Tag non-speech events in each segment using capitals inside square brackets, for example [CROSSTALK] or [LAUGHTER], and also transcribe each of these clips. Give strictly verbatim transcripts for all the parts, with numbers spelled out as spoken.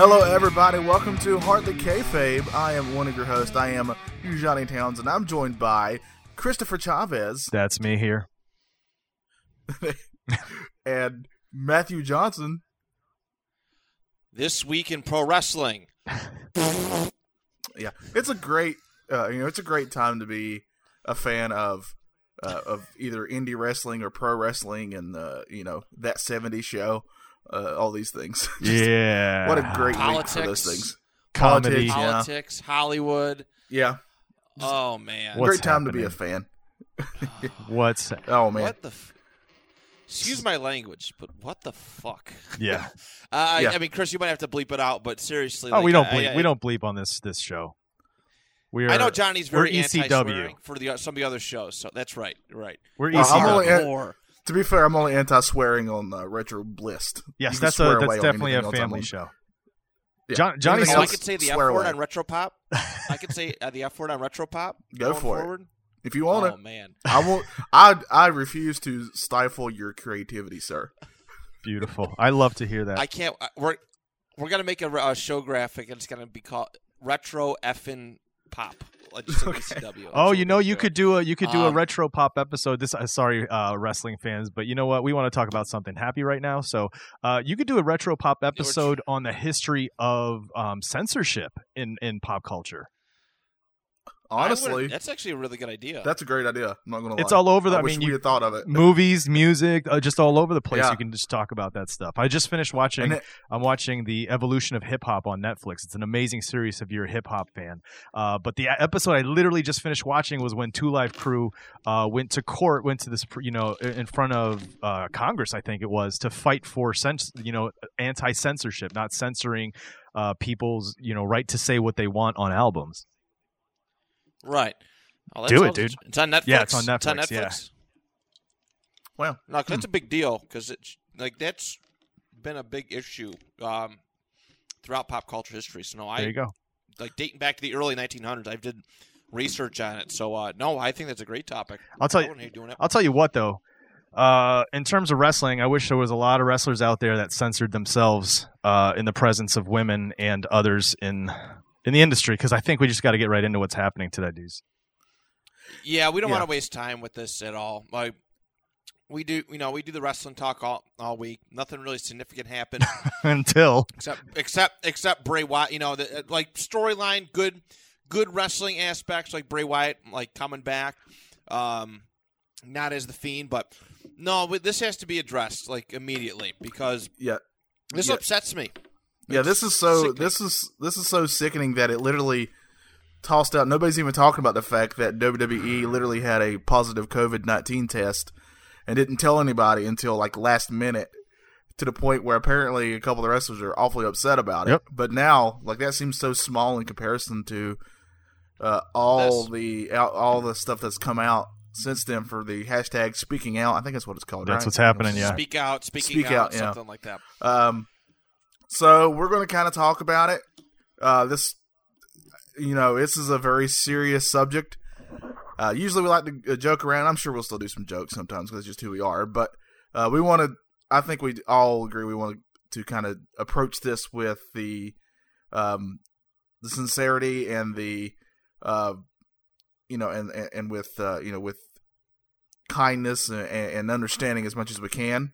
Hello, everybody. Welcome to Heart the K. I am one of your hosts. I am Johnny Towns, and I'm joined by Christopher Chavez. That's me here. And Matthew Johnson. This week in pro wrestling. Yeah, it's a great, uh, you know, it's a great time to be a fan of uh, of either indie wrestling or pro wrestling, and uh, you know, that seventies show. Uh, all these things. Just, yeah. What a great Politics, week for those things. Comedy. Politics, yeah. Hollywood. Yeah. Just oh, man. What's great time happening? To be a fan. What's Oh, man. What the f- Excuse my language, but what the fuck? Yeah. uh, yeah. I, I mean, Chris, you might have to bleep it out, but seriously. Oh, like, we don't bleep. I, I, we don't bleep on this this show. We are, I know Johnny's very anti-swearing for the, some of the other shows, so that's right. Right. We're well, E C W. To be fair, I'm only anti-swearing on uh, RetroBliss. Yes, that's a, that's definitely a family show. Yeah. John, Johnny, oh, I could say the F word on RetroPop. I could say uh, the F word on RetroPop. Go for forward. It if you want oh, it. Oh man, I won't. I I refuse to stifle your creativity, sir. Beautiful. I love to hear that. I can't. We're we're gonna make a, a show graphic, and it's gonna be called Retro Effin Pop. Okay. Oh, you know, you could do a you could do um, a retro pop episode. This, uh, sorry, uh, wrestling fans, but you know what? We want to talk about something happy right now. So, uh, you could do a retro pop episode on the history of um, censorship in, in pop culture. Honestly, that's actually a really good idea. That's a great idea. I'm not gonna lie. It's all over the. I, I mean, wish you we had thought of it. Movies, music, uh, just all over the place. Yeah. You can just talk about that stuff. I just finished watching. It, I'm watching the Evolution of Hip Hop on Netflix. It's an amazing series if you're a hip hop fan. Uh, but the episode I literally just finished watching was when two Live Crew uh, went to court, went to this, you know, in front of uh, Congress, I think it was, to fight for, cens- you know, anti-censorship, not censoring uh, people's, you know, right to say what they want on albums. Right. Oh, that's Do it, awesome. Dude. It's on Netflix. Yeah, it's on Netflix. It's on Netflix. Yeah. Well, no, cause that's a big deal because it's like that's been a big issue um, throughout pop culture history. So no, I there you go. Like dating back to the early nineteen hundreds, I did research on it. So uh, no, I think that's a great topic. I'll tell you. Doing it. I'll tell you what though. Uh, in terms of wrestling, I wish there was a lot of wrestlers out there that censored themselves uh, in the presence of women and others in. in the industry, because I think we just got to get right into what's happening today, dudes. Yeah, we don't yeah. want to waste time with this at all. Like, we do, you know, we do the wrestling talk all, all week. Nothing really significant happened until except except except Bray Wyatt. You know, the, like storyline, good good wrestling aspects, like Bray Wyatt, like coming back, um, not as the Fiend, but no, this has to be addressed like immediately because yeah, this yeah. upsets me. Yeah, this is so sickening. this is this is so sickening that it literally tossed out. Nobody's even talking about the fact that W W E literally had a positive COVID nineteen test and didn't tell anybody until like last minute, to the point where apparently a couple of the wrestlers are awfully upset about it. Yep. But now, like that seems so small in comparison to uh, all this. the all the stuff that's come out since then for the hashtag Speaking Out. I think that's what it's called. That's right? What's happening. Yeah, Speak Out, Speaking Speak Out, out yeah. something like that. Um. So we're going to kind of talk about it. Uh, this, you know, this is a very serious subject. Uh, usually we like to joke around. I'm sure we'll still do some jokes sometimes because it's just who we are. But uh, we want to, I think we all agree, we want to kind of approach this with the um, the sincerity and the, uh, you know, and, and, and with, uh, you know, with kindness and, and understanding as much as we can.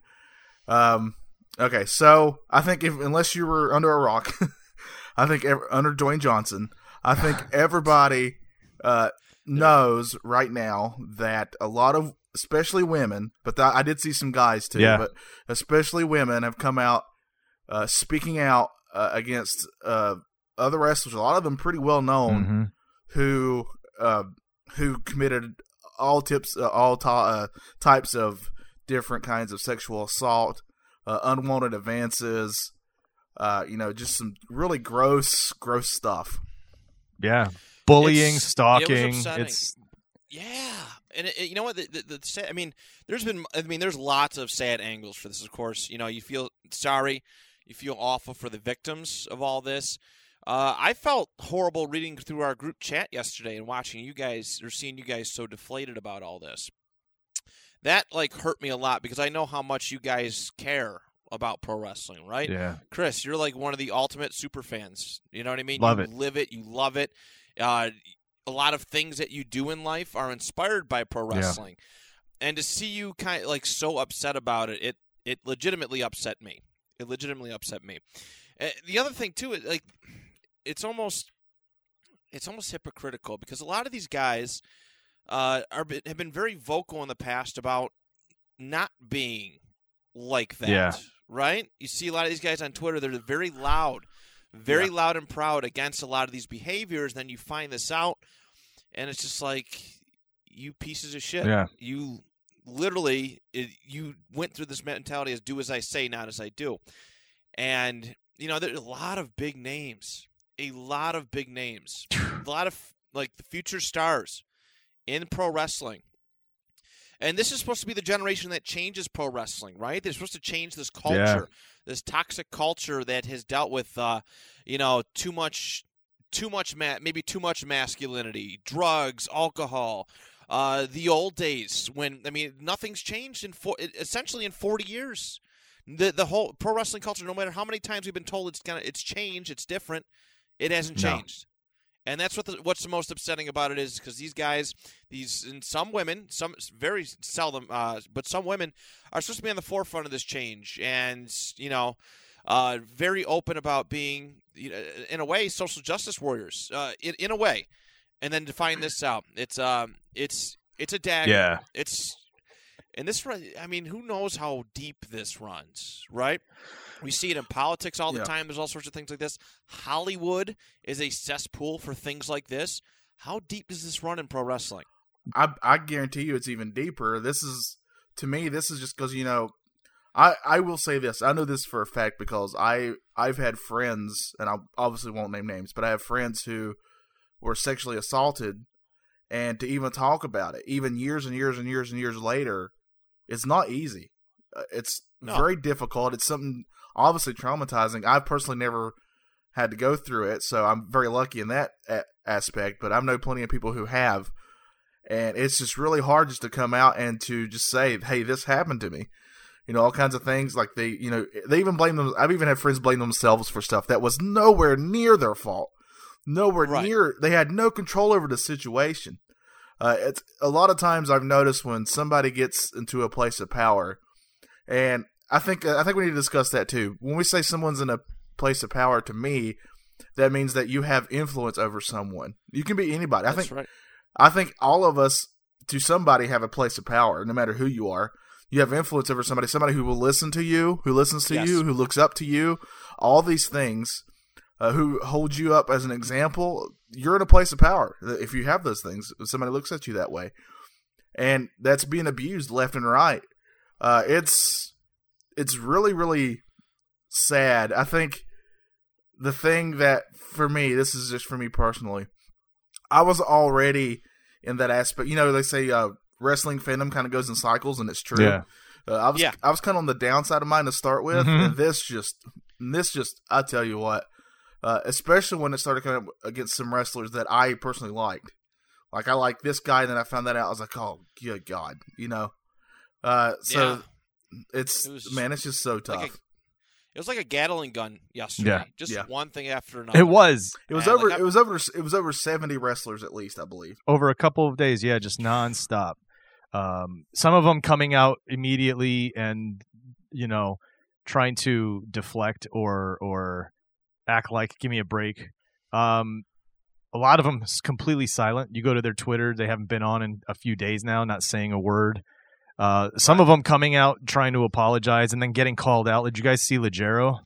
Um Okay, so I think if unless you were under a rock, I think ev- under Dwayne Johnson, I think everybody uh, knows right now that a lot of, especially women, but th- I did see some guys too, yeah. but especially women have come out uh, speaking out uh, against uh, other wrestlers, a lot of them pretty well known, mm-hmm. who uh, who committed all tips, uh, all ta- uh, types of different kinds of sexual assault, uh, unwanted advances, uh, you know, just some really gross, gross stuff. Yeah. Bullying, it's, stalking. It it's yeah. And it, it, you know what? The, the, the, I mean, there's been, I mean, there's lots of sad angles for this. Of course, you know, you feel sorry, you feel awful for the victims of all this. Uh, I felt horrible reading through our group chat yesterday and watching you guys or seeing you guys so deflated about all this. That like hurt me a lot because I know how much you guys care about pro wrestling, right? Yeah. Chris, you're like one of the ultimate super fans. You know what I mean? Love you it. Live it. You love it. Uh, a lot of things that you do in life are inspired by pro wrestling, yeah. And to see you kind of like so upset about it, it it legitimately upset me. It legitimately upset me. Uh, the other thing too is like. It's almost, it's almost hypocritical because a lot of these guys uh, are have been very vocal in the past about not being like that, yeah. Right? You see a lot of these guys on Twitter; they're very loud, very yeah. loud and proud against a lot of these behaviors. Then you find this out, and it's just like, you pieces of shit. Yeah. You literally, it, you went through this mentality as do as I say, not as I do, and you know there's a lot of big names. A lot of big names, a lot of like the future stars in pro wrestling. And this is supposed to be the generation that changes pro wrestling, right? They're supposed to change this culture, yeah. this toxic culture that has dealt with, uh, you know, too much, too much, ma- maybe too much masculinity, drugs, alcohol, uh, the old days when, I mean, nothing's changed in for- essentially in forty years, the the whole pro wrestling culture, no matter how many times we've been told it's gonna, it's changed, it's different. It hasn't changed. No. And that's what the, what's the most upsetting about it is because these guys, these and some women, some very seldom, uh, but some women are supposed to be on the forefront of this change and, you know, uh, very open about being, you know, in a way, social justice warriors, uh, in, in a way. And then to find this out, it's um, it's it's a dagger. Yeah. It's and this run, I mean, who knows how deep this runs, right? We see it in politics all the yeah. time. There's all sorts of things like this. Hollywood is a cesspool for things like this. How deep does this run in pro wrestling? I, I guarantee you it's even deeper. This is, to me, this is just because, you know, I, I will say this. I know this for a fact because I, I've had friends, and I obviously won't name names, but I have friends who were sexually assaulted, and to even talk about it, even years and years and years and years later, it's not easy. It's no. very difficult. It's something obviously traumatizing. I've personally never had to go through it, so I'm very lucky in that a- aspect, but I know plenty of people who have, and it's just really hard just to come out and to just say, hey, this happened to me. You know, all kinds of things like they, you know, they even blame them. I've even had friends blame themselves for stuff that was nowhere near their fault. Nowhere right. near. They had no control over the situation. Uh, it's a lot of times I've noticed when somebody gets into a place of power, and I think I think we need to discuss that too. When we say someone's in a place of power, to me, that means that you have influence over someone. You can be anybody. That's I think right. I think all of us, to somebody, have a place of power, no matter who you are. You have influence over somebody, somebody who will listen to you, who listens to yes. you, who looks up to you, all these things, uh, who holds you up as an example. You're in a place of power if you have those things. If somebody looks at you that way, and that's being abused left and right. Uh, it's. It's really, really sad. I think the thing that, for me, this is just for me personally, I was already in that aspect. You know, they say uh, wrestling fandom kind of goes in cycles, and it's true. Yeah. Uh, I was yeah. I was kind of on the downside of mine to start with, mm-hmm. and this just, this just, I tell you what, uh, especially when it started coming up against some wrestlers that I personally liked. Like, I liked this guy, and then I found that out. I was like, oh, good God, you know. Uh, so... Yeah. It's it man, it's just so tough. Like a, it was like a Gatling gun yesterday. Yeah. Just yeah. one thing after another. It was. It was man, over. Like it was over. It was over seventy wrestlers at least, I believe. Over a couple of days, yeah, just nonstop. Um, some of them coming out immediately, and you know, trying to deflect or or act like give me a break. Um, a lot of them is completely silent. You go to their Twitter; they haven't been on in a few days now, not saying a word. Uh, some of them coming out trying to apologize and then getting called out. Did you guys see Legero?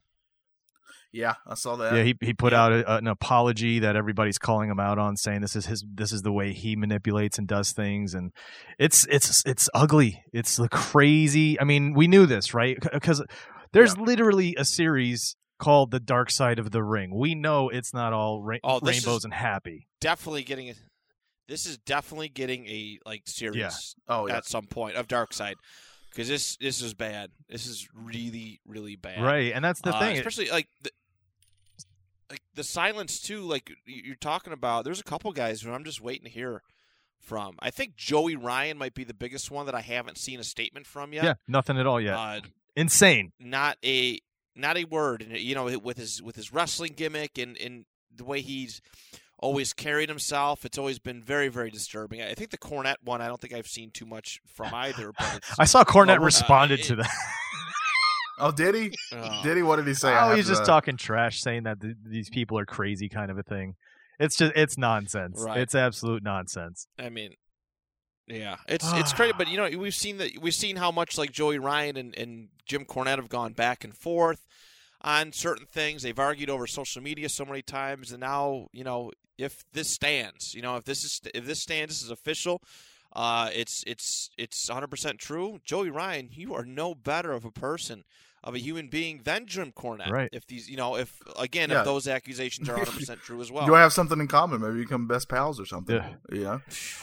Yeah, I saw that. Yeah, he he put yeah. out a, an apology that everybody's calling him out on, saying this is his this is the way he manipulates and does things, and it's it's it's ugly. It's the crazy. I mean, we knew this, right? Because there's yeah. literally a series called The Dark Side of the Ring. We know it's not all ra- oh, rainbows and happy. Definitely getting a, this is definitely getting a like series yeah. oh, at yeah. some point of Dark Side. Because this this is bad. This is really, really bad. Right, and that's the uh, thing. Especially, like the, like, the silence, too, like you're talking about. There's a couple guys who I'm just waiting to hear from. I think Joey Ryan might be the biggest one that I haven't seen a statement from yet. Yeah, nothing at all yet. Uh, Insane. Not a not a word. And, you know, with his with his wrestling gimmick and, and the way he's always carried himself. It's always been very, very disturbing. I think the Cornette one, I don't think I've seen too much from either. But I saw Cornette well, responded uh, it, to that. Oh, did he? Uh, did he? What did he say? Oh, he's just that? talking trash, saying that th- these people are crazy kind of a thing. It's just, it's nonsense. Right. It's absolute nonsense. I mean, yeah, it's it's crazy. But, you know, we've seen that we've seen how much like Joey Ryan and, and Jim Cornette have gone back and forth on certain things. They've argued over social media so many times, and now, you know, if this stands, you know, if this is if this stands, this is official. Uh, it's it's it's one hundred percent true. Joey Ryan, you are no better of a person, of a human being than Jim Cornette. Right. If these, you know, if again, yeah. if those accusations are one hundred percent true as well, you have something in common. Maybe you become best pals or something. Yeah, yeah.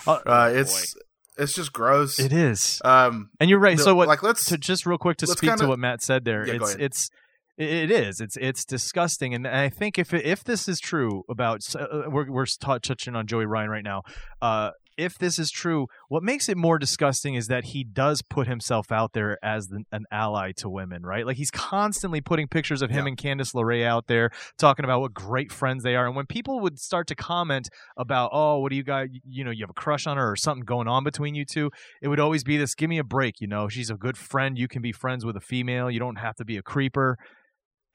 Uh, uh, it's it's just gross. It is. Um, and you're right. The, so what? Like, let's to just real quick to speak kinda, to what Matt said there. Yeah, it's it's. It is. It's it's disgusting, and I think if if this is true about uh, we're we're t- touching on Joey Ryan right now. Uh, if this is true, what makes it more disgusting is that he does put himself out there as the, an ally to women, right? Like, he's constantly putting pictures of him yeah. and Candace LeRae out there, talking about what great friends they are. And when people would start to comment about, oh, what do you got? You know, you have a crush on her or something going on between you two. It would always be this, give me a break. You know, she's a good friend. You can be friends with a female. You don't have to be a creeper.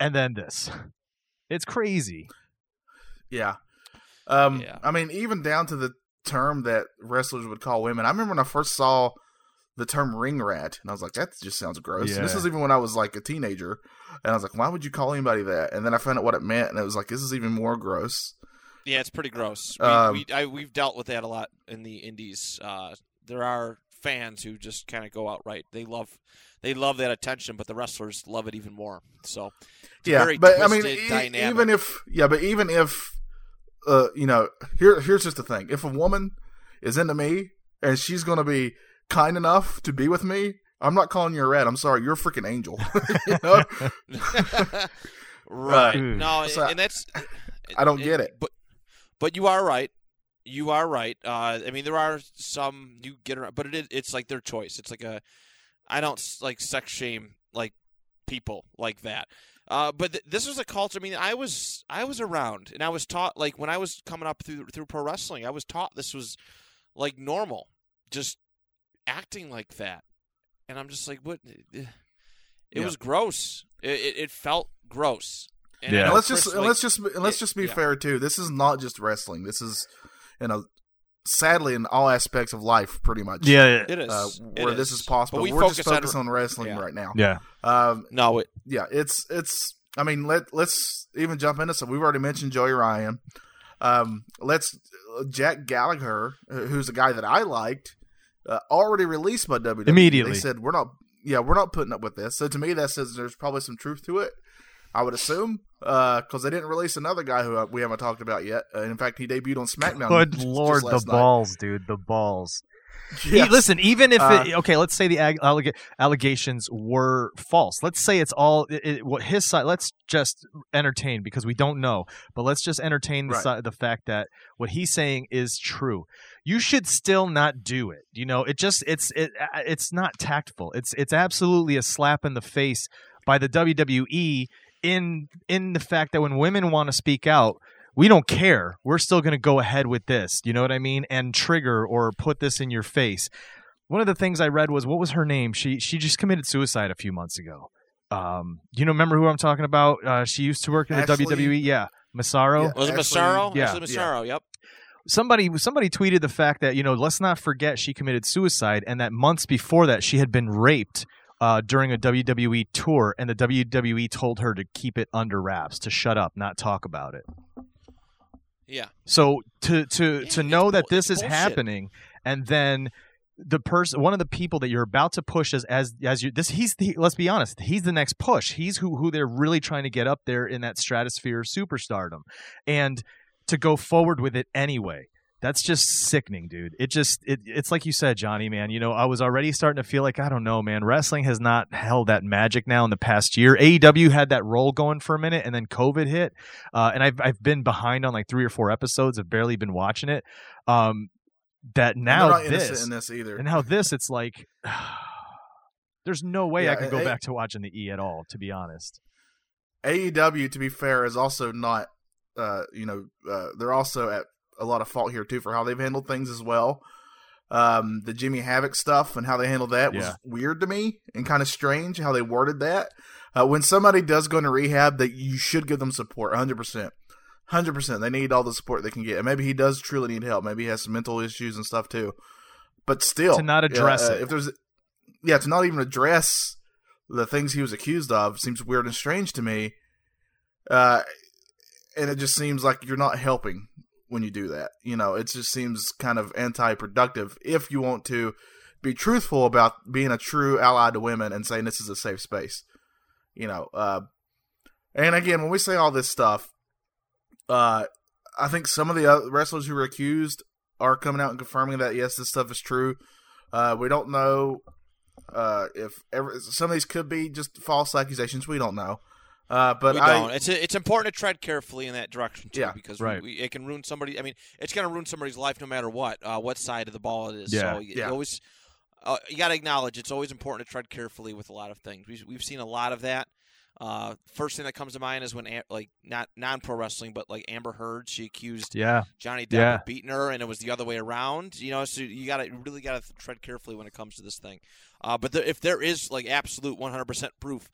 And then this. It's crazy. Yeah. Um, yeah. I mean, even down to the term that wrestlers would call women. I remember when I first saw the term ring rat, and I was like, that just sounds gross. Yeah. And this was even when I was like a teenager. And I was like, why would you call anybody that? And then I found out what it meant, and it was like, this is even more gross. Yeah, it's pretty gross. We, um, we, I, we've dealt with that a lot in the indies. Uh, there are fans who just kind of go outright. They love They love that attention, but the wrestlers love it even more. So, it's yeah, very but I mean, e- dynamic. even if yeah, but even if uh, you know, here here's just the thing: if a woman is into me and she's going to be kind enough to be with me, I'm not calling you a rat. I'm sorry, you're a freaking angel. You know? [LAUGHS] Right? Uh, no, so and that's I don't and, get it. But but you are right. You are right. Uh, I mean, there are some you get around, but it is it's like their choice. It's like a I don't, like, sex shame, like, people like that. Uh, but th- this was a culture. I mean, I was I was around, and I was taught, like, when I was coming up through through pro wrestling, I was taught this was, like, normal, just acting like that. And I'm just like, what? It yeah. was gross. It, it, it felt gross. And yeah. Let's just, like, let's just let's just let's just be yeah. fair too. This is not just wrestling. This is, you know. Sadly, in all aspects of life, pretty much. Yeah, it is. Uh, where it this is, is possible, we we're focus just focused on, on wrestling yeah. right now. Yeah. Um, no, it. Yeah, it's it's. I mean, let let's even jump into some. We've already mentioned Joey Ryan. Um, let's Jack Gallagher, who's a guy that I liked, uh, already released by W W E. Immediately, they said we're not. Yeah, we're not putting up with this. So to me, that says there's probably some truth to it. I would assume, because uh, they didn't release another guy who we haven't talked about yet. Uh, in fact, he debuted on SmackDown. Good just, Lord, just the balls, night. dude, the balls. Yes. He, listen, even if uh, it, okay, let's say the alleg- allegations were false. Let's say it's all it, it, what his side. Let's just entertain because we don't know, but let's just entertain the right. side, the fact that what he's saying is true. You should still not do it. You know, it just it's it it's not tactful. It's it's absolutely a slap in the face by the W W E. In in the fact that when women want to speak out, we don't care. We're still going to go ahead with this. You know what I mean? And trigger or put this in your face. One of the things I read was, what was her name? She she just committed suicide a few months ago. Um, you know, remember who I'm talking about? Uh, she used to work in the Ashley, W W E. Yeah, Massaro. Yeah, was it Massaro? Yeah, Ashley Massaro. Yeah. Yep. Somebody somebody tweeted the fact that, you know, let's not forget she committed suicide and that months before that she had been raped uh, during a W W E tour, and the W W E told her to keep it under wraps, to shut up, not talk about it. Yeah. So to to to know that this is happening, and then the person, one of the people that you're about to push as as as you this he's the let's be honest, he's the next push. He's who who they're really trying to get up there in that stratosphere of superstardom, and to go forward with it anyway. That's just sickening, dude. It just it, it's like you said, Johnny, man. You know, I was already starting to feel like, I don't know, man. Wrestling has not held that magic now in the past year. A E W had that roll going for a minute, and then COVID hit. Uh, and I've I've been behind on like three or four episodes. I've barely been watching it. Um, that now not this in this either, and now this, it's like there's no way yeah, I can go a- back to watching the E at all, to be honest. A E W, to be fair, is also not. Uh, you know, uh, they're also at a lot of fault here too for how they've handled things as well. Um, the Jimmy Havoc stuff and how they handled that was yeah. weird to me and kind of strange how they worded that. Uh, when somebody does go into rehab, that you should give them support, one hundred percent, one hundred percent. They need all the support they can get. And maybe he does truly need help. Maybe he has some mental issues and stuff too. But still, to not address uh, it, if there's, yeah, to not even address the things he was accused of seems weird and strange to me. Uh, and it just seems like you're not helping when you do that. You know, it just seems kind of anti-productive if you want to be truthful about being a true ally to women and saying this is a safe space, you know. Uh, and again, when we say all this stuff, uh, I think some of the other wrestlers who were accused are coming out and confirming that, yes, this stuff is true. Uh, we don't know uh, if ever, some of these could be just false accusations. We don't know. Uh, but we don't. I, it's a, it's important to tread carefully in that direction too, yeah, because right. we, we, it can ruin somebody. I mean, it's going to ruin somebody's life no matter what, uh, what side of the ball it is. Yeah. So you, yeah. you always uh, you got to acknowledge it's always important to tread carefully with a lot of things. We've we've seen a lot of that. Uh, first thing that comes to mind is when like not non pro wrestling, but like Amber Heard, she accused yeah. Johnny Depp yeah. of beating her, and it was the other way around. You know, so you got to really got to tread carefully when it comes to this thing. Uh, but the, if there is like absolute one hundred percent proof.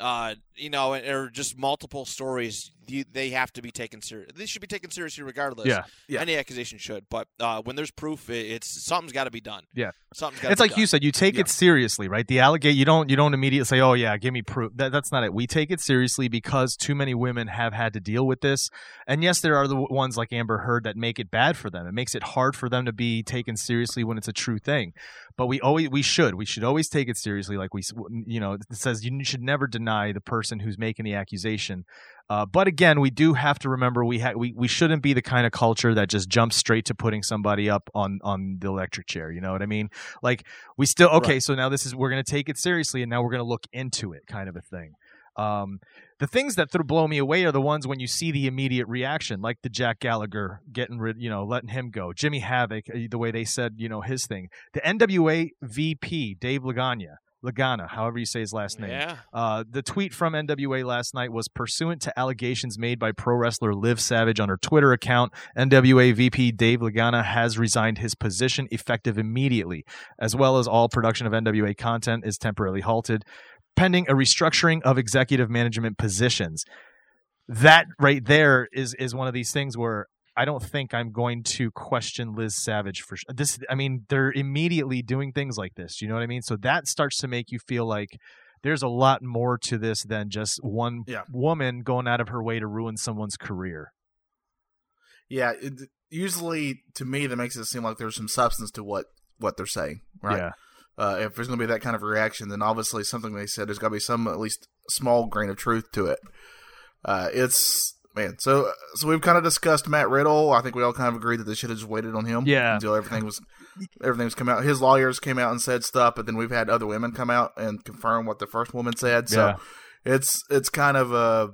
Uh, you know, or just multiple stories. You, they have to be taken serious. They should be taken seriously, regardless. Yeah, yeah. Any accusation should, but uh, when there's proof, it, it's something's got to be done. Yeah, something's got. It's like done. You said, you take yeah. it seriously, right? The allegation, you don't, you don't immediately say, "Oh yeah, give me proof." That, that's not it. We take it seriously because too many women have had to deal with this, and yes, there are the ones like Amber Heard that make it bad for them. It makes it hard for them to be taken seriously when it's a true thing. But we always, we should, we should always take it seriously. Like we, you know, it says you should never deny. Deny the person who's making the accusation, uh, but again, we do have to remember we ha- we we shouldn't be the kind of culture that just jumps straight to putting somebody up on on the electric chair. You know what I mean? Like we still okay. Right. So now this is we're going to take it seriously, and now we're going to look into it, kind of a thing. Um, the things that th- blow me away are the ones when you see the immediate reaction, like the Jack Gallagher getting rid, you know, letting him go. Jimmy Havoc, the way they said, you know, his thing. The N W A V P Dave Lagana. Lagana, however you say his last name. Yeah. Uh, the tweet from N W A last night was pursuant to allegations made by pro wrestler Liv Savage on her Twitter account. N W A V P Dave Lagana has resigned his position effective immediately, as well as all production of N W A content is temporarily halted, pending a restructuring of executive management positions. That right there is is one of these things where I don't think I'm going to question Liz Savage for sh- this. I mean, they're immediately doing things like this. You know what I mean? So that starts to make you feel like there's a lot more to this than just one yeah. woman going out of her way to ruin someone's career. Yeah. It, usually to me, that makes it seem like there's some substance to what, what they're saying, right? Yeah. Uh, if there's going to be that kind of reaction, then obviously something they said, there's gotta be some, at least small grain of truth to it. Uh, it's, Man, so so we've kind of discussed Matt Riddle. I think we all kind of agreed that they should have just waited on him yeah. until everything was everything was come out. His lawyers came out and said stuff, but then we've had other women come out and confirm what the first woman said. So yeah. it's it's kind of a,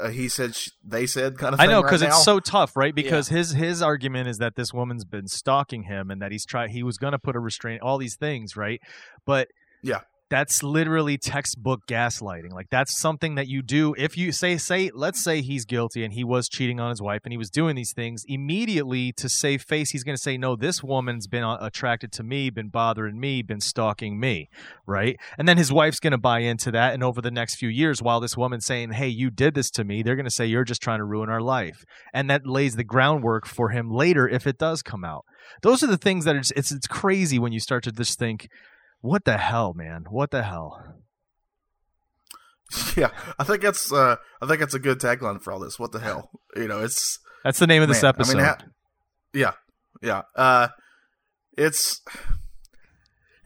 a he said, she, they said kind of thing. I know, because right it's so tough, right? Because yeah. his his argument is that this woman's been stalking him and that he's try, he was going to put a restraint, all these things, right? But yeah. That's literally textbook gaslighting. Like that's something that you do if you say, say, let's say he's guilty and he was cheating on his wife and he was doing these things. Immediately to save face, he's going to say, no, this woman's been attracted to me, been bothering me, been stalking me, right? And then his wife's going to buy into that. And over the next few years, while this woman's saying, hey, you did this to me, they're going to say, you're just trying to ruin our life. And that lays the groundwork for him later if it does come out. Those are the things that are just, it's it's crazy when you start to just think, what the hell, man? What the hell? Yeah, I think that's uh, I think that's a good tagline for all this. What the hell? You know, it's that's the name of man, this episode. I mean, ha- yeah, yeah. Uh, it's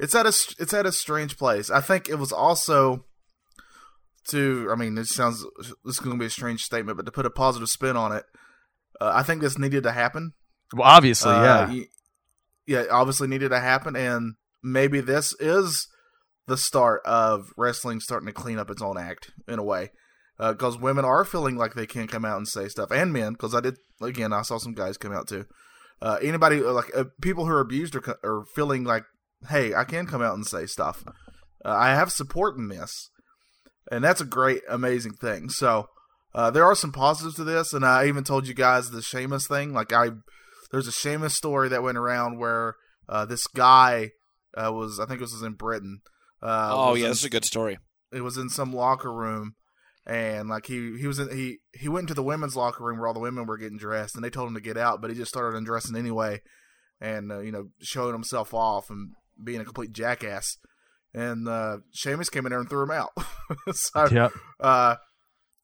it's at a it's at a strange place. I think it was also to. I mean, it sounds this is going to be a strange statement, but to put a positive spin on it, uh, I think this needed to happen. Well, obviously, uh, yeah, yeah, obviously needed to happen, and maybe this is the start of wrestling starting to clean up its own act in a way, because uh, women are feeling like they can't come out and say stuff, and men. Because I did again, I saw some guys come out too. Uh, anybody like uh, people who are abused are are feeling like, hey, I can come out and say stuff. Uh, I have support in this, and that's a great, amazing thing. So uh, there are some positives to this, and I even told you guys the Sheamus thing. Like I, there's a Sheamus story that went around where uh, this guy uh, was, I think it was in Britain. Uh, oh yeah, in, this is a good story. It was in some locker room, and like he he was in, he he went into the women's locker room where all the women were getting dressed, and they told him to get out, but he just started undressing anyway, and uh, you know showing himself off and being a complete jackass. And uh, Sheamus came in there and threw him out. so, yep. uh,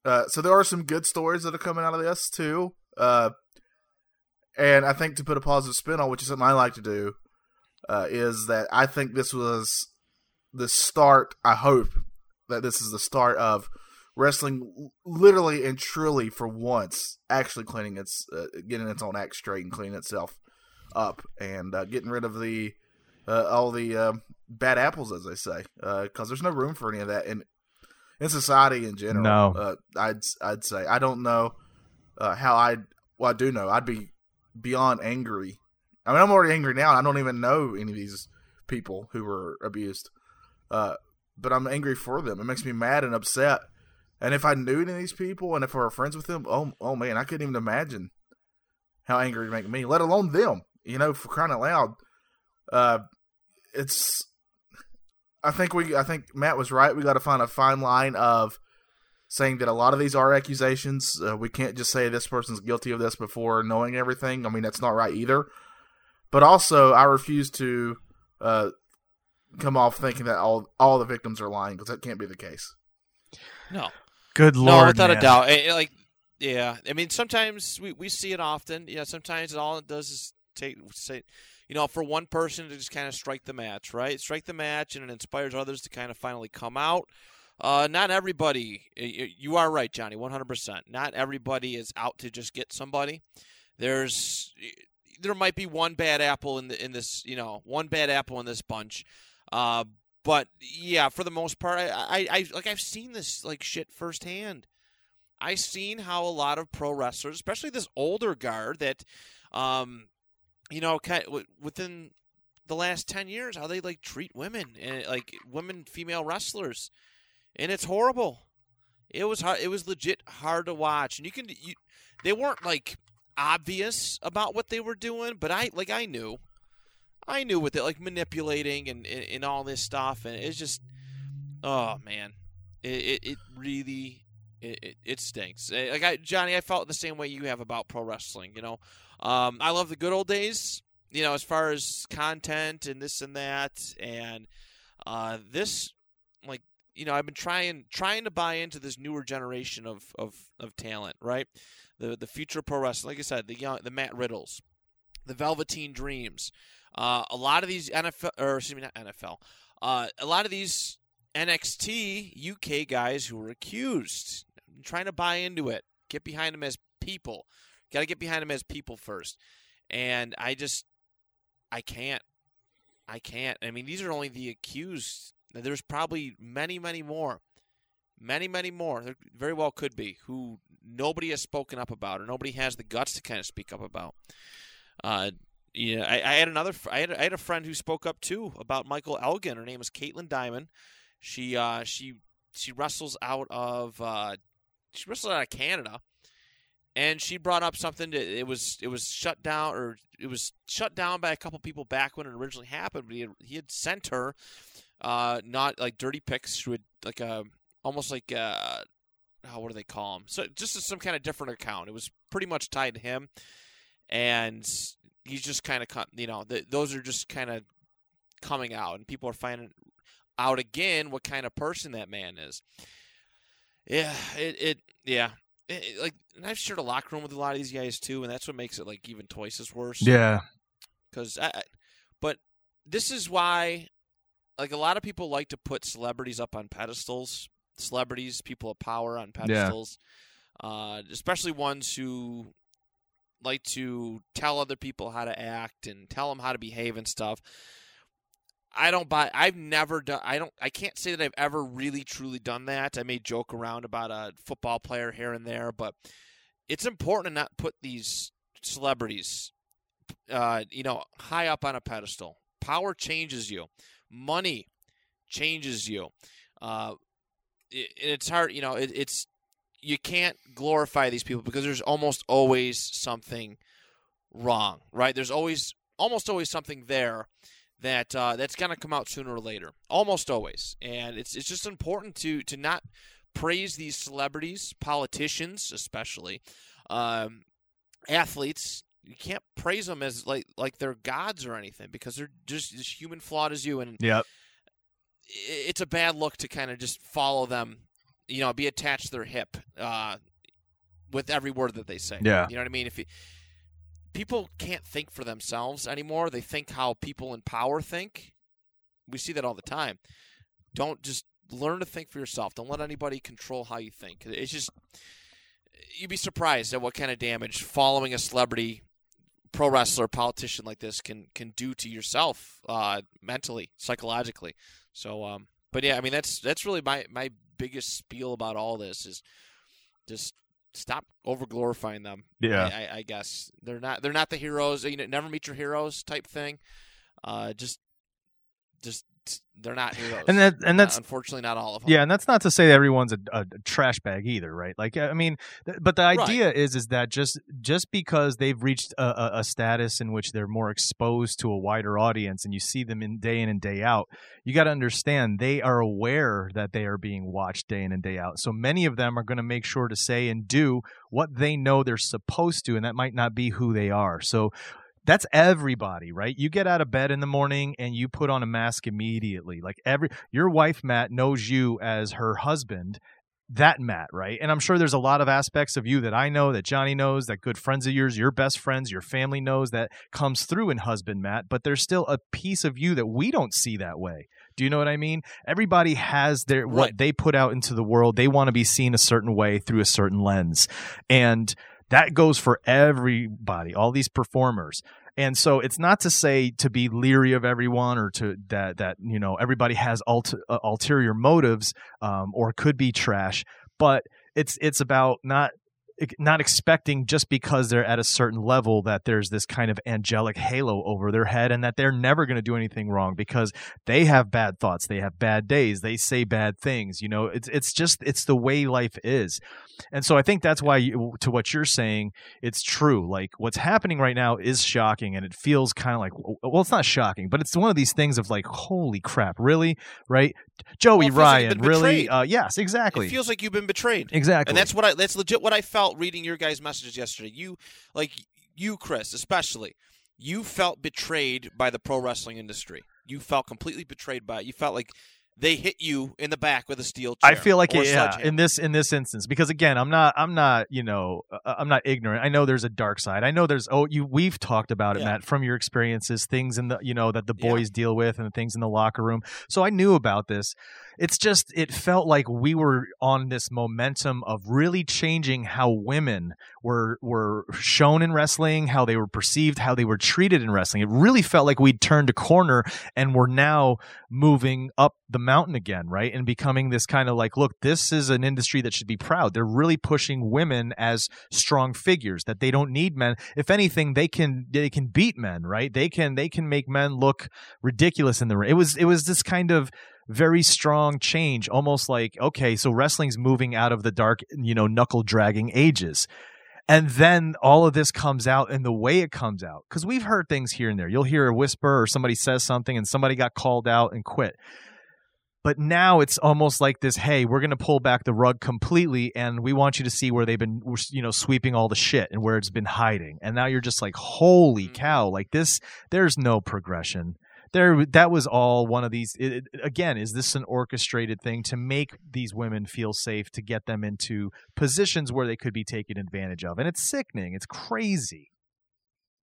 uh, so there are some good stories that are coming out of this too, uh, and I think to put a positive spin on, which is something I like to do, uh, is that I think this was. The start, I hope that this is the start of wrestling literally and truly for once actually cleaning its uh, getting its own act straight and cleaning itself up and uh, getting rid of the uh, all the uh, bad apples, as they say, because uh, there's no room for any of that in in society in general. No. uh, I'd I'd say I don't know uh, how I well I do know I'd be beyond angry. I mean, I'm already angry now, and I don't even know any of these people who were abused. Uh, but I'm angry for them. It makes me mad and upset. And if I knew any of these people, and if I were friends with them, oh, oh man, I couldn't even imagine how angry it'd make me, let alone them. You know, for crying out loud. Uh, it's. I think we. I think Matt was right. We got to find a fine line of saying that a lot of these are accusations. Uh, we can't just say this person's guilty of this before knowing everything. I mean, that's not right either. But also, I refuse to. Uh, come off thinking that all all the victims are lying, because that can't be the case. No. Good Lord, no, without man. a doubt. It, it, like, yeah. I mean, sometimes we, we see it often. Yeah, sometimes all it does is take, say, you know, for one person to just kind of strike the match, right? Strike the match, and it inspires others to kind of finally come out. Uh, not everybody. You are right, Johnny, one hundred percent. Not everybody is out to just get somebody. There's there might be one bad apple in the, in this, you know, one bad apple in this bunch. Uh, but yeah, for the most part, I, I, I, like I've seen this like shit firsthand. I've seen how a lot of pro wrestlers, especially this older guard that, um, you know, kind of within the last ten years, how they like treat women and like women, female wrestlers. And it's horrible. It was hard. It was legit hard to watch. And you can, you, they weren't like obvious about what they were doing, but I, like I knew. I knew with it, like manipulating and, and, and all this stuff, and it's just, oh man, it it, it really it, it, it stinks. Like I, Johnny, I felt the same way you have about pro wrestling. You know, um, I love the good old days. You know, as far as content and this and that, and uh, this, like, you know, I've been trying trying to buy into this newer generation of of, of talent, right? The the future pro wrestling, like I said, the young, the Matt Riddles, the Velveteen Dreams. Uh, a lot of these N F L, or excuse me, not N F L. Uh, a lot of these N X T U K guys who were accused, I'm trying to buy into it, get behind them as people. Got to get behind them as people first. And I just, I can't, I can't. I mean, these are only the accused. There's probably many, many more, many, many more. There very well could be who nobody has spoken up about, or nobody has the guts to kind of speak up about. Uh, Yeah, I, I had another. I had I had a friend who spoke up too about Michael Elgin. Her name is Caitlin Diamond. She uh, she she wrestles out of uh, she wrestles out of Canada, and she brought up something that it was it was shut down or it was shut down by a couple people back when it originally happened. But he had, he had sent her uh, not like dirty pics, who had like a almost like a, oh, what do they call them? So just some kind of different account. It was pretty much tied to him, and he's just kind of, you know, the, those are just kind of coming out, and people are finding out again what kind of person that man is. Yeah, it, it yeah. It, it, like, and I've shared a locker room with a lot of these guys too, and that's what makes it like even twice as worse. Yeah. Because I, but this is why, like, a lot of people like to put celebrities up on pedestals. Celebrities, people of power on pedestals, yeah. uh, especially ones who like to tell other people how to act and tell them how to behave and stuff. I don't buy. I've never done. I don't. I can't say that I've ever really truly done that. I may joke around about a football player here and there, but it's important to not put these celebrities, uh, you know, high up on a pedestal. Power changes you. Money changes you. Uh, it, it's hard. You know, it, it's you can't glorify these people because there's almost always something wrong, right? There's always almost always something there that uh, that's gonna come out sooner or later, almost always. And it's it's just important to to not praise these celebrities, politicians especially, um, athletes. You can't praise them as like like they're gods or anything because they're just as human, flawed as you. And yep. It's a bad look to kind of just follow them, you know, be attached to their hip uh, with every word that they say. Yeah. You know what I mean? If you, people can't think for themselves anymore. They think how people in power think. We see that all the time. Don't just learn to think for yourself. Don't let anybody control how you think. It's just, you'd be surprised at what kind of damage following a celebrity, pro wrestler, politician like this can can do to yourself uh, mentally, psychologically. So, um, but yeah, I mean, that's that's really my, my biggest spiel about all this is just stop over glorifying them. Yeah, I, I, I guess they're not they're not the heroes. You know, never meet your heroes type thing. Uh, just just they're not heroes, and that and that's uh, unfortunately not all of them. Yeah, and that's not to say that everyone's a, a trash bag either, right? Like, I mean, th- but the idea right. is is that just just because they've reached a, a, a status in which they're more exposed to a wider audience, and you see them in day in and day out, you got to understand they are aware that they are being watched day in and day out. So many of them are going to make sure to say and do what they know they're supposed to, and that might not be who they are. So. That's everybody, right? You get out of bed in the morning and you put on a mask immediately. Like every your wife, Matt, knows you as her husband, that Matt, right? And I'm sure there's a lot of aspects of you that I know, that Johnny knows, that good friends of yours, your best friends, your family knows that comes through in husband Matt, but there's still a piece of you that we don't see that way. Do you know what I mean? Everybody has their right. what they put out into the world. They want to be seen a certain way through a certain lens. And that goes for everybody, all these performers. And so it's not to say to be leery of everyone or to that, that you know, everybody has alt, uh, ulterior motives um, or could be trash. But it's it's about not not expecting just because they're at a certain level that there's this kind of angelic halo over their head and that they're never going to do anything wrong because they have bad thoughts. They have bad days. They say bad things. You know, it's, it's just, it's the way life is. And so I think that's why you, to what you're saying, it's true. Like what's happening right now is shocking and it feels kind of like, well, it's not shocking, but it's one of these things of like, holy crap, really? Right. Joey well, Ryan. Like really? Uh, yes, exactly. It feels like you've been betrayed. Exactly. And that's what I, that's legit what I felt. Reading your guys' messages yesterday, you like you, Chris, especially, you felt betrayed by the pro wrestling industry. You felt completely betrayed by it. You felt like they hit you in the back with a steel chair. I feel like it, yeah, in this in this instance, because again, I'm not I'm not you know uh, I'm not ignorant. I know there's a dark side. I know there's oh you we've talked about it, yeah. Matt, from your experiences, things in the you know that the boys yeah. deal with and the things in the locker room. So I knew about this. It's just it felt like we were on this momentum of really changing how women were were shown in wrestling, how they were perceived, how they were treated in wrestling. It really felt like we'd turned a corner and we're now moving up the mountain again, right? And becoming this kind of like, look, this is an industry that should be proud. They're really pushing women as strong figures, that they don't need men. If anything, they can they can beat men, right? They can they can make men look ridiculous in the ring. It was it was this kind of very strong change, almost like, okay, so wrestling's moving out of the dark, you know, knuckle dragging ages. And then all of this comes out in the way it comes out. Because we've heard things here and there. You'll hear a whisper or somebody says something and somebody got called out and quit. But now it's almost like this, hey, we're going to pull back the rug completely and we want you to see where they've been, you know, sweeping all the shit and where it's been hiding. And now you're just like, holy cow, like this, there's no progression. there that was all one of these. It, again, is this an orchestrated thing to make these women feel safe, to get them into positions where they could be taken advantage of? And it's sickening. It's crazy.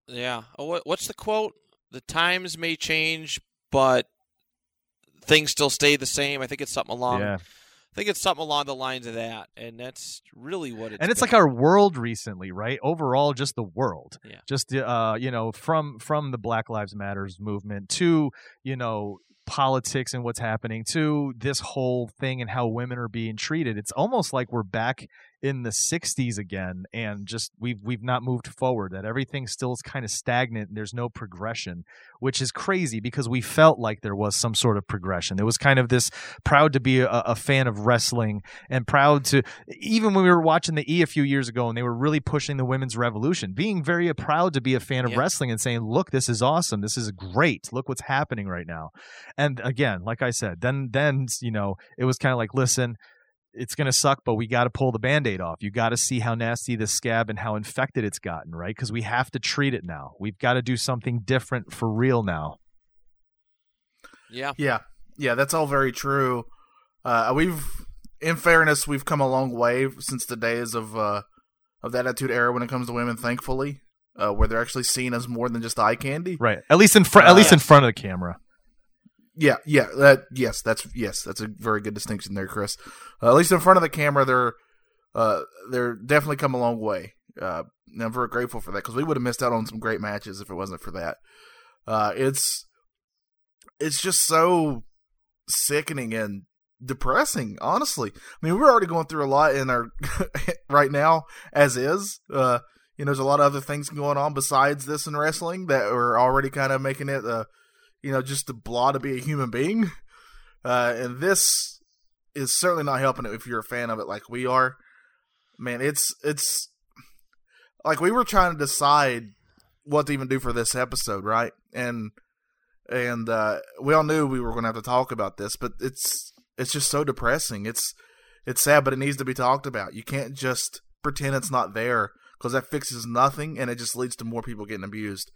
Yeah. Oh, what's the quote? The times may change, but things still stay the same. I think it's something along. Yeah. I think it's something along the lines of that, and that's really what it's. And it's been. Like our world recently, right? Overall, just the world, yeah. Just uh, you know, from from the Black Lives Matters movement to you know politics and what's happening to this whole thing and how women are being treated. It's almost like we're back in the sixties again, and just we've we've not moved forward. That everything still is kind of stagnant, and there's no progression, which is crazy because we felt like there was some sort of progression. There was kind of this proud to be a, a fan of wrestling, and proud to even when we were watching the E a few years ago, and they were really pushing the women's revolution, being very proud to be a fan of yeah. wrestling and saying, "Look, this is awesome. This is great. Look what's happening right now." And again, like I said, then then you know it was kind of like, listen. It's going to suck, but we got to pull the Band-Aid off. You got to see how nasty this scab and how infected it's gotten, right? Because we have to treat it now. We've got to do something different for real now. Yeah. Yeah. Yeah, that's all very true. Uh, we've, in fairness, we've come a long way since the days of uh, of that attitude era when it comes to women, thankfully, uh, where they're actually seen as more than just eye candy. Right. At least in, fr- at uh, least in front of the camera. Yeah, yeah, that yes, that's yes, that's a very good distinction there, Chris. Uh, at least in front of the camera, they're uh, they're definitely come a long way. Uh, and I'm very grateful for that because we would have missed out on some great matches if it wasn't for that. Uh, it's it's just so sickening and depressing, honestly. I mean, we're already going through a lot in our right now as is. Uh, you know, there's a lot of other things going on besides this in wrestling that are already kind of making it. Uh, You know, just the blah to be a human being. Uh, and this is certainly not helping it if you're a fan of it like we are. Man, it's it's like we were trying to decide what to even do for this episode, right? And and uh, we all knew we were going to have to talk about this, but it's it's just so depressing. It's it's sad, but it needs to be talked about. You can't just pretend it's not there because that fixes nothing, and it just leads to more people getting abused.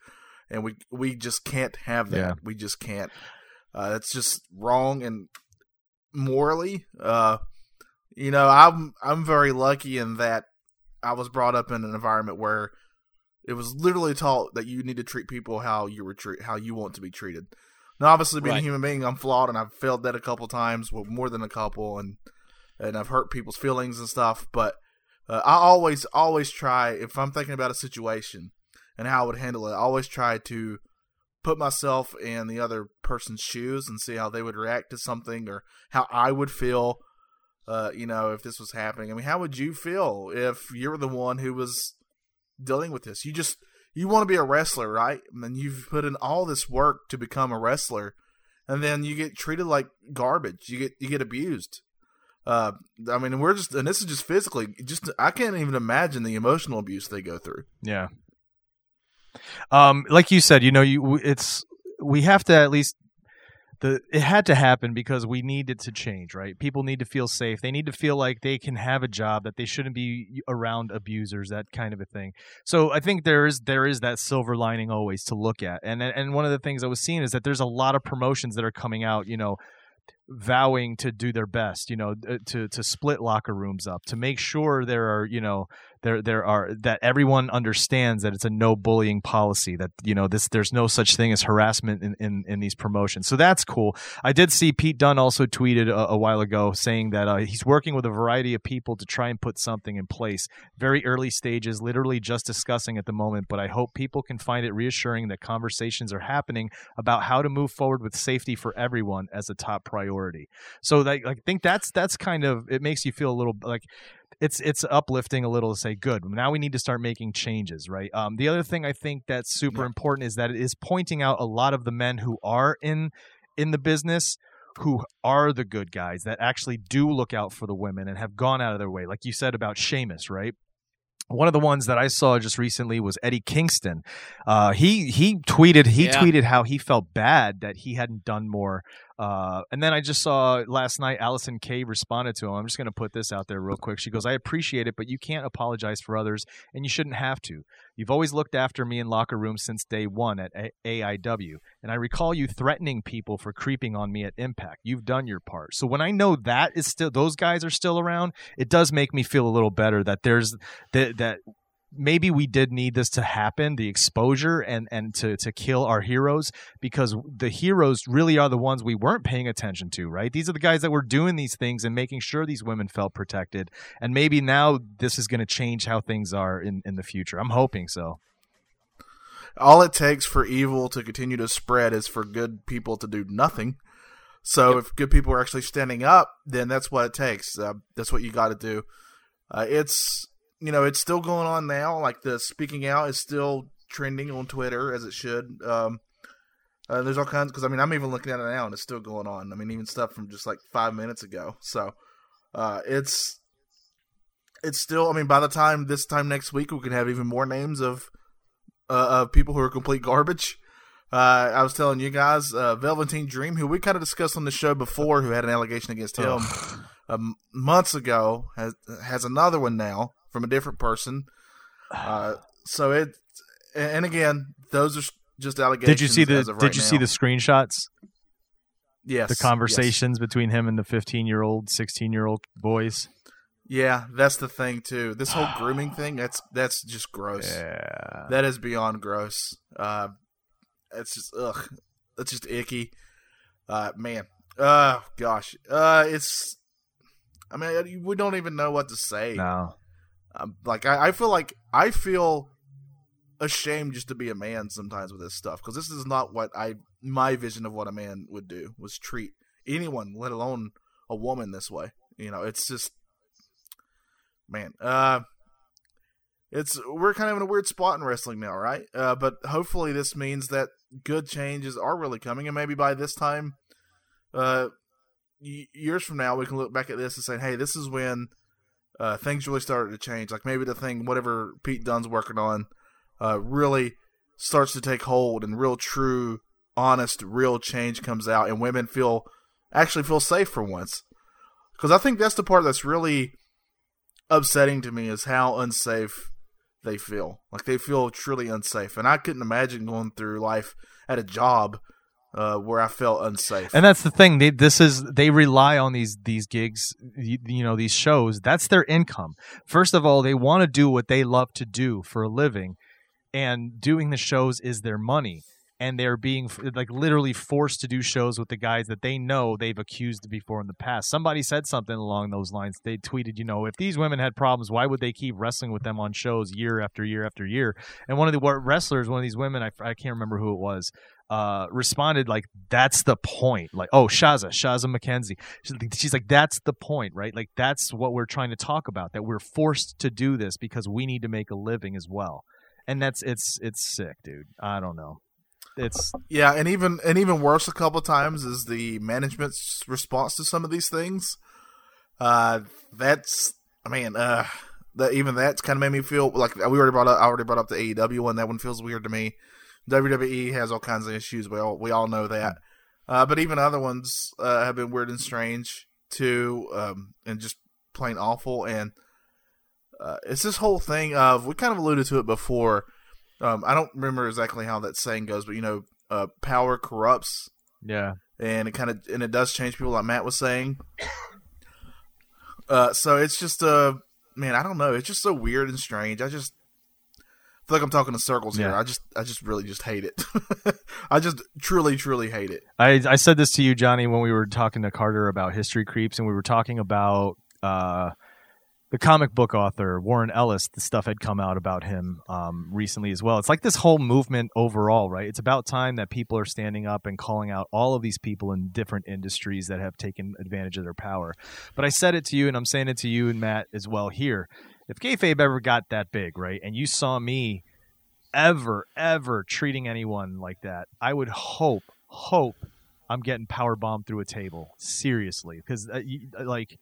And we we just can't have that. Yeah. We just can't. Uh, that's just wrong and morally. Uh, you know, I'm I'm very lucky in that I was brought up in an environment where it was literally taught that you need to treat people how you were treat how you want to be treated. Now, obviously, being right. a human being, I'm flawed, and I've failed that a couple times, well, more than a couple, and and I've hurt people's feelings and stuff. But uh, I always always try if I'm thinking about a situation. And how I would handle it. I always try to put myself in the other person's shoes and see how they would react to something or how I would feel, uh, you know, if this was happening. I mean, how would you feel if you were the one who was dealing with this? You just, you want to be a wrestler, right? And then you've put in all this work to become a wrestler and then you get treated like garbage. You get, you get abused. Uh, I mean, we're just, and this is just physically, just, I can't even imagine the emotional abuse they go through. Yeah. Um, like you said, you know, you it's we have to at least the it had to happen because we needed to change, right? People need to feel safe. They need to feel like they can have a job, that they shouldn't be around abusers, that kind of a thing. So I think there is there is that silver lining always to look at. And and one of the things I was seeing is that there's a lot of promotions that are coming out, you know, vowing to do their best, you know, to to split locker rooms up, to make sure there are, you know, there there are that everyone understands that it's a no bullying policy, that, you know, this there's no such thing as harassment in, in, in these promotions. So that's cool. I did see Pete Dunne also tweeted a, a while ago saying that uh, he's working with a variety of people to try and put something in place. Very early stages, literally just discussing at the moment, but I hope people can find it reassuring that conversations are happening about how to move forward with safety for everyone as a top priority. So that, I think that's that's kind of it makes you feel a little like it's it's uplifting a little to say, good, now we need to start making changes, right? Um, the other thing I think that's super yeah. important is that it is pointing out a lot of the men who are in in the business who are the good guys that actually do look out for the women and have gone out of their way. Like you said about Sheamus, right? One of the ones that I saw just recently was Eddie Kingston. Uh, he he tweeted he yeah. tweeted how he felt bad that he hadn't done more Uh, and then I just saw last night Allison Kay responded to him. I'm just going to put this out there real quick. She goes, I appreciate it, but you can't apologize for others, and you shouldn't have to. You've always looked after me in locker rooms since day one at A I W, and I recall you threatening people for creeping on me at Impact. You've done your part. So when I know that is still those guys are still around, it does make me feel a little better that there's that that maybe we did need this to happen, the exposure and and to to kill our heroes, because the heroes really are the ones we weren't paying attention to, right? These are the guys that were doing these things and making sure these women felt protected. And maybe now this is going to change how things are in, in the future. I'm hoping so. All it takes for evil to continue to spread is for good people to do nothing. So yep. If good people are actually standing up, then that's what it takes. Uh, that's what you got to do. Uh, it's... You know, it's still going on now. Like, the speaking out is still trending on Twitter, as it should. Um, uh, there's all kinds, because I mean, I'm even looking at it now, and it's still going on. I mean, even stuff from just like five minutes ago. So, uh, it's it's still. I mean, by the time this time next week, we can have even more names of uh, of people who are complete garbage. Uh, I was telling you guys, uh, Velveteen Dream, who we kind of discussed on the show before, who had an allegation against him um, months ago, has has another one now. From a different person. Uh, so it, and again, those are just allegations. Did you see the, right did you now. see the screenshots? Yes. The conversations yes. between him and the fifteen year old, sixteen year old boys. Yeah. That's the thing too. This whole grooming thing. That's, that's just gross. Yeah. That is beyond gross. Uh, it's just, ugh, that's just icky. Uh, man. Uh, gosh. Uh, it's, I mean, we don't even know what to say. No. Um, like I, I feel like I feel ashamed just to be a man sometimes with this stuff, because this is not what I my vision of what a man would do was treat anyone, let alone a woman, this way. You know, it's just man. Uh, it's we're kind of in a weird spot in wrestling now, right? Uh, but hopefully this means that good changes are really coming, and maybe by this time, uh, y- years from now, we can look back at this and say, "Hey, this is when." Uh, things really started to change. Like maybe the thing, whatever Pete Dunne's working on, uh, really starts to take hold, and real, true, honest, real change comes out, and women feel actually feel safe for once. Because I think that's the part that's really upsetting to me is how unsafe they feel. Like they feel truly unsafe, and I couldn't imagine going through life at a job. Uh, where I felt unsafe, and that's the thing. They this is they rely on these these gigs, you, you know, these shows. That's their income. First of all, they want to do what they love to do for a living, and doing the shows is their money. And they're being like literally forced to do shows with the guys that they know they've accused before in the past. Somebody said something along those lines. They tweeted, you know, if these women had problems, why would they keep wrestling with them on shows year after year after year? And one of the wrestlers, one of these women, I, I can't remember who it was, uh, responded like, that's the point. Like, oh, Shaza, Shaza McKenzie. She's like, that's the point, right? Like, that's what we're trying to talk about, that we're forced to do this because we need to make a living as well. And that's it's it's sick, dude. I don't know. It's yeah, and even and even worse a couple of times is the management's response to some of these things. Uh, that's I mean, uh, that even that's kind of made me feel like we already brought up. I already brought up the A E W one. That one feels weird to me. W W E has all kinds of issues. We all we all know that. Uh, but even other ones uh, have been weird and strange too, um, and just plain awful. And uh, it's this whole thing of we kind of alluded to it before. Um, I don't remember exactly how that saying goes, but you know, uh, power corrupts. Yeah, and it kind of and it does change people, like Matt was saying. uh, so it's just a uh, man. I don't know. It's just so weird and strange. I just feel like I'm talking in circles yeah. here. I just, I just really just hate it. I just truly, truly hate it. I, I said this to you, Johnny, when we were talking to Carter about history creeps, and we were talking about. Uh, The comic book author, Warren Ellis, the stuff had come out about him um, recently as well. It's like this whole movement overall, right? It's about time that people are standing up and calling out all of these people in different industries that have taken advantage of their power. But I said it to you, and I'm saying it to you and Matt as well here. If kayfabe ever got that big, right, and you saw me ever, ever treating anyone like that, I would hope, hope I'm getting powerbombed through a table. Seriously. Because, uh, like...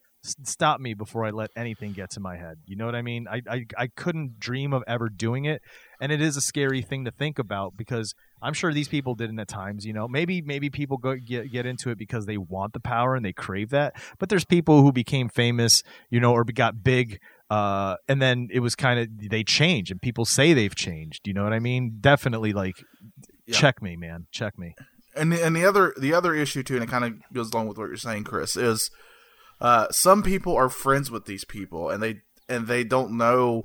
Stop me before I let anything get to my head. You know what I mean? I, I I couldn't dream of ever doing it. And it is a scary thing to think about because I'm sure these people didn't at times, you know. Maybe maybe people go get, get into it because they want the power and they crave that. But there's people who became famous, you know, or got big, uh, and then it was kind of, they change, and people say they've changed. You know what I mean? Definitely, like, yeah. check me, man, check me. And the, and the other the other issue too, and it kind of goes along with what you're saying, Chris, is uh, some people are friends with these people, and they and they don't know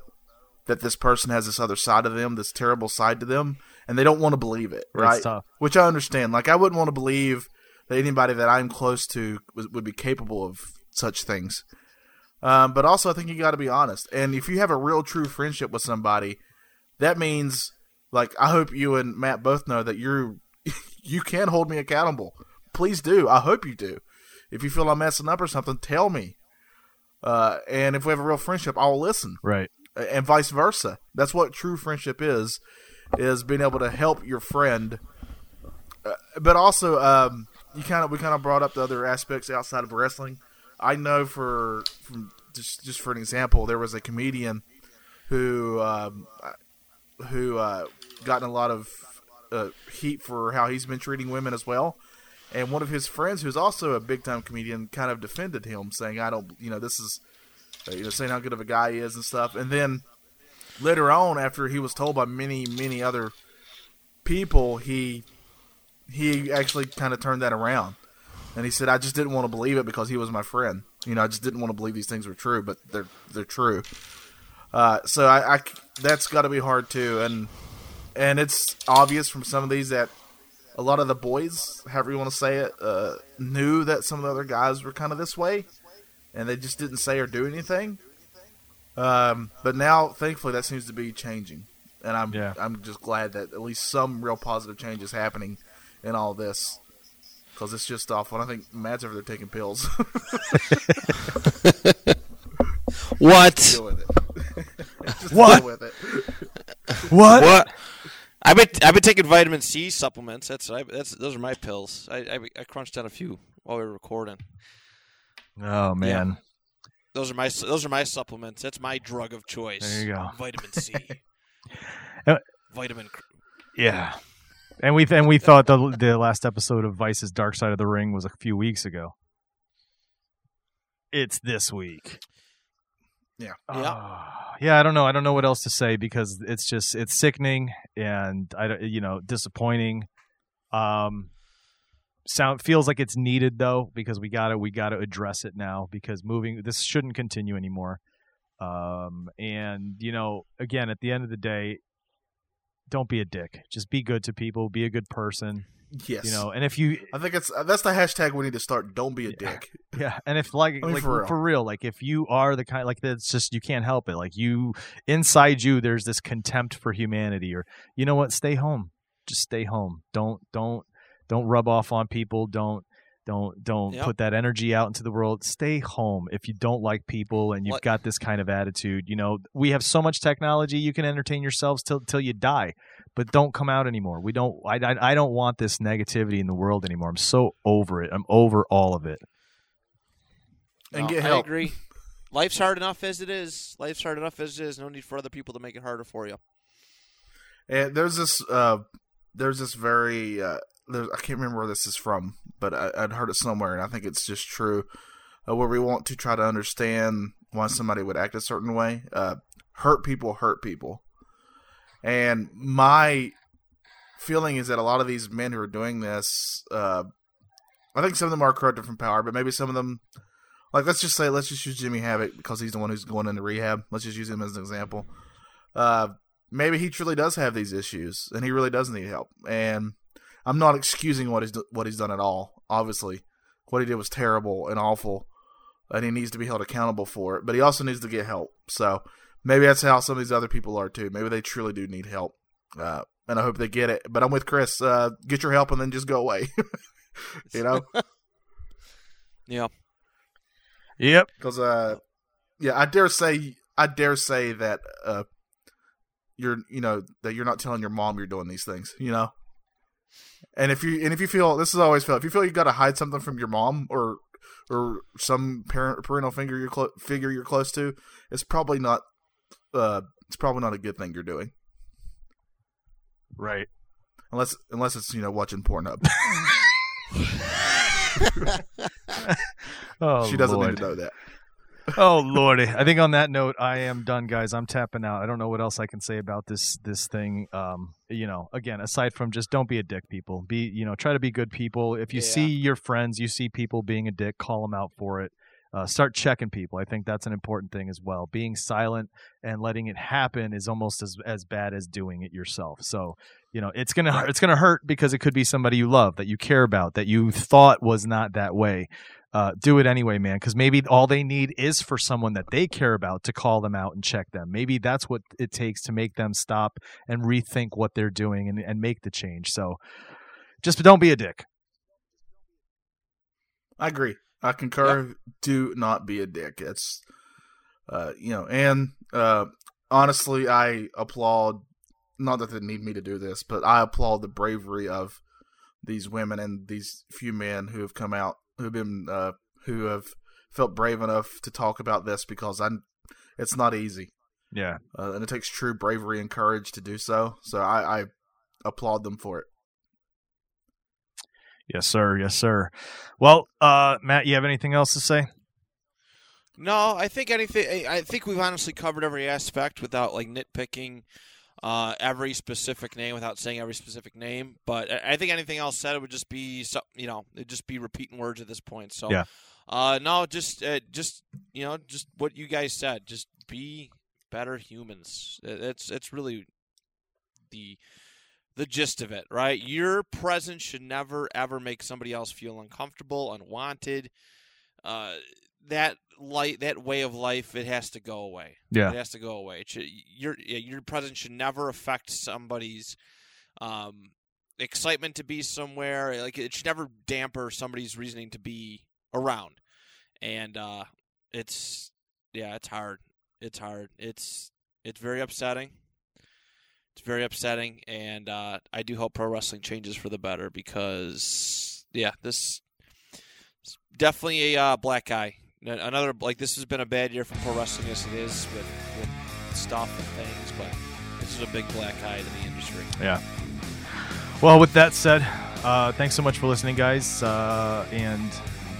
that this person has this other side of them, this terrible side to them, and they don't want to believe it, right? Tough. Which I understand. Like, I wouldn't want to believe that anybody that I'm close to w- would be capable of such things. Um, but also, I think you got to be honest. And if you have a real, true friendship with somebody, that means, like, I hope you and Matt both know that you're you can hold me accountable. Please do. I hope you do. If you feel I'm messing up or something, tell me. Uh, and if we have a real friendship, I'll listen. Right. And vice versa. That's what true friendship is, is being able to help your friend. Uh, but also, um, you kind of we kind of brought up the other aspects outside of wrestling. I know for from just just for an example, there was a comedian who um, who uh, gotten a lot of uh, heat for how he's been treating women as well. And one of his friends, who's also a big time comedian, kind of defended him, saying, "I don't, you know, this is." You know, saying how good of a guy he is and stuff. And then later on, after he was told by many, many other people, he he actually kind of turned that around. And he said, I just didn't want to believe it because he was my friend. You know, I just didn't want to believe these things were true, but they're they're true. Uh, so I, I, that's got to be hard, too. And, and it's obvious from some of these that a lot of the boys, however you want to say it, uh, knew that some of the other guys were kind of this way. And they just didn't say or do anything. Um, but now, thankfully, that seems to be changing. And I'm yeah. I'm just glad that at least some real positive change is happening in all this. Because it's just awful. And I think Matt's over there taking pills. What? Just deal with it. Just what? Deal with it. What? What? I've been, I've been taking vitamin C supplements. That's I, that's those are my pills. I, I, I crunched down a few while we were recording. Oh man, yeah. those are my those are my supplements. That's my drug of choice. There you go, vitamin C, vitamin. Yeah, and we and we thought the the last episode of Vice's Dark Side of the Ring was a few weeks ago. It's this week. Yeah, yeah, uh, yeah. I don't know. I don't know what else to say because it's just it's sickening and I you know disappointing. Um. Sound feels like it's needed though because we gotta we gotta address it now because moving this shouldn't continue anymore. Um, and you know, again, at the end of the day, don't be a dick. Just be good to people. Be a good person. Yes. You know, and if you, I think it's that's the hashtag we need to start. Don't be a yeah, dick. Yeah, and if like, I mean, like for real. for real, like if you are the kind like that's just you can't help it. Like you inside you, there's this contempt for humanity. Or you know what? Stay home. Just stay home. Don't don't. Don't rub off on people. Don't don't don't yep. put that energy out into the world. Stay home if you don't like people and you've what? got this kind of attitude. You know, we have so much technology. You can entertain yourselves till till you die, but don't come out anymore. We don't. I I, I don't want this negativity in the world anymore. I'm so over it. I'm over all of it. And no, get help. I agree. Life's hard enough as it is. Life's hard enough as it is. No need for other people to make it harder for you. And there's this. Uh, there's this very. Uh, I can't remember where this is from, but I, I'd heard it somewhere, and I think it's just true, uh, where we want to try to understand why somebody would act a certain way. Uh, hurt people hurt people. And my feeling is that a lot of these men who are doing this, uh, I think some of them are corrupted from power, but maybe some of them, like let's just say, let's just use Jimmy Havoc because he's the one who's going into rehab. Let's just use him as an example. Uh, maybe he truly does have these issues, and he really does need help. And I'm not excusing what he's do- what he's done at all. Obviously, what he did was terrible and awful, and he needs to be held accountable for it. But he also needs to get help. So maybe that's how some of these other people are too. Maybe they truly do need help, uh, and I hope they get it. But I'm with Chris. Uh, get your help and then just go away. You know. Yeah. Yep. Because uh, yeah, I dare say, I dare say that uh, you're, you know, that you're not telling your mom you're doing these things. You know. And if you and if you feel this is always felt if you feel you got to hide something from your mom or or some parent or parental figure you're clo- figure you're close to, it's probably not uh, it's probably not a good thing you're doing. Right. unless unless it's, you know, watching Pornhub. Oh, she doesn't Lord. need to know that. Oh Lordy! I think on that note, I am done, guys. I'm tapping out. I don't know what else I can say about this this thing. Um, you know, again, aside from just don't be a dick, people. Be you know, try to be good people. If you yeah. see your friends, you see people being a dick, call them out for it. Uh, start checking people. I think that's an important thing as well. Being silent and letting it happen is almost as as bad as doing it yourself. So, you know, it's gonna right. it's gonna hurt because it could be somebody you love, that you care about, that you thought was not that way. Uh, do it anyway, man, because maybe all they need is for someone that they care about to call them out and check them. Maybe that's what it takes to make them stop and rethink what they're doing and, and make the change. So just don't be a dick. I agree. I concur. Yep. Do not be a dick. It's, uh, you know, and uh, honestly, I applaud, not that they need me to do this, but I applaud the bravery of these women and these few men who have come out, who've been uh, who have felt brave enough to talk about this, because I, it's not easy. Yeah, uh, and it takes true bravery and courage to do so. So I, I applaud them for it. Yes, sir. Yes, sir. Well, uh, Matt, you have anything else to say? No, I think anything. I think we've honestly covered every aspect without like nitpicking uh, every specific name, without saying every specific name. But I think anything else said, it would just be, you know, it'd just be repeating words at this point. So, yeah. uh, no, just, uh, just you know, just what you guys said. Just be better humans. It's it's really the. The gist of it, right? Your presence should never, ever make somebody else feel uncomfortable, unwanted. Uh, that light, that way of life, it has to go away. Yeah, it has to go away. It should, your your presence should never affect somebody's um, excitement to be somewhere. Like, it should never damper somebody's reasoning to be around. And uh, it's yeah, it's hard. It's hard. It's it's very upsetting. It's very upsetting, and uh, I do hope pro wrestling changes for the better, because, yeah, this is definitely a uh, black guy. Another, like, this has been a bad year for pro wrestling, as it is, with, with stuff and things, but this is a big black eye to the industry. Yeah. Well, with that said, uh, thanks so much for listening, guys, uh, and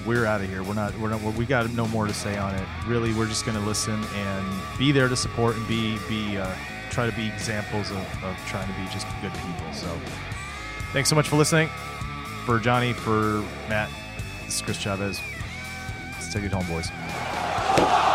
we're out of here. We're not. We're not. We got no more to say on it. Really, we're just going to listen and be there to support and be be. Uh, try to be examples of, of trying to be just good people. So thanks so much for listening. For Johnny, for Matt, this is Chris Chavez. Let's take it home, boys.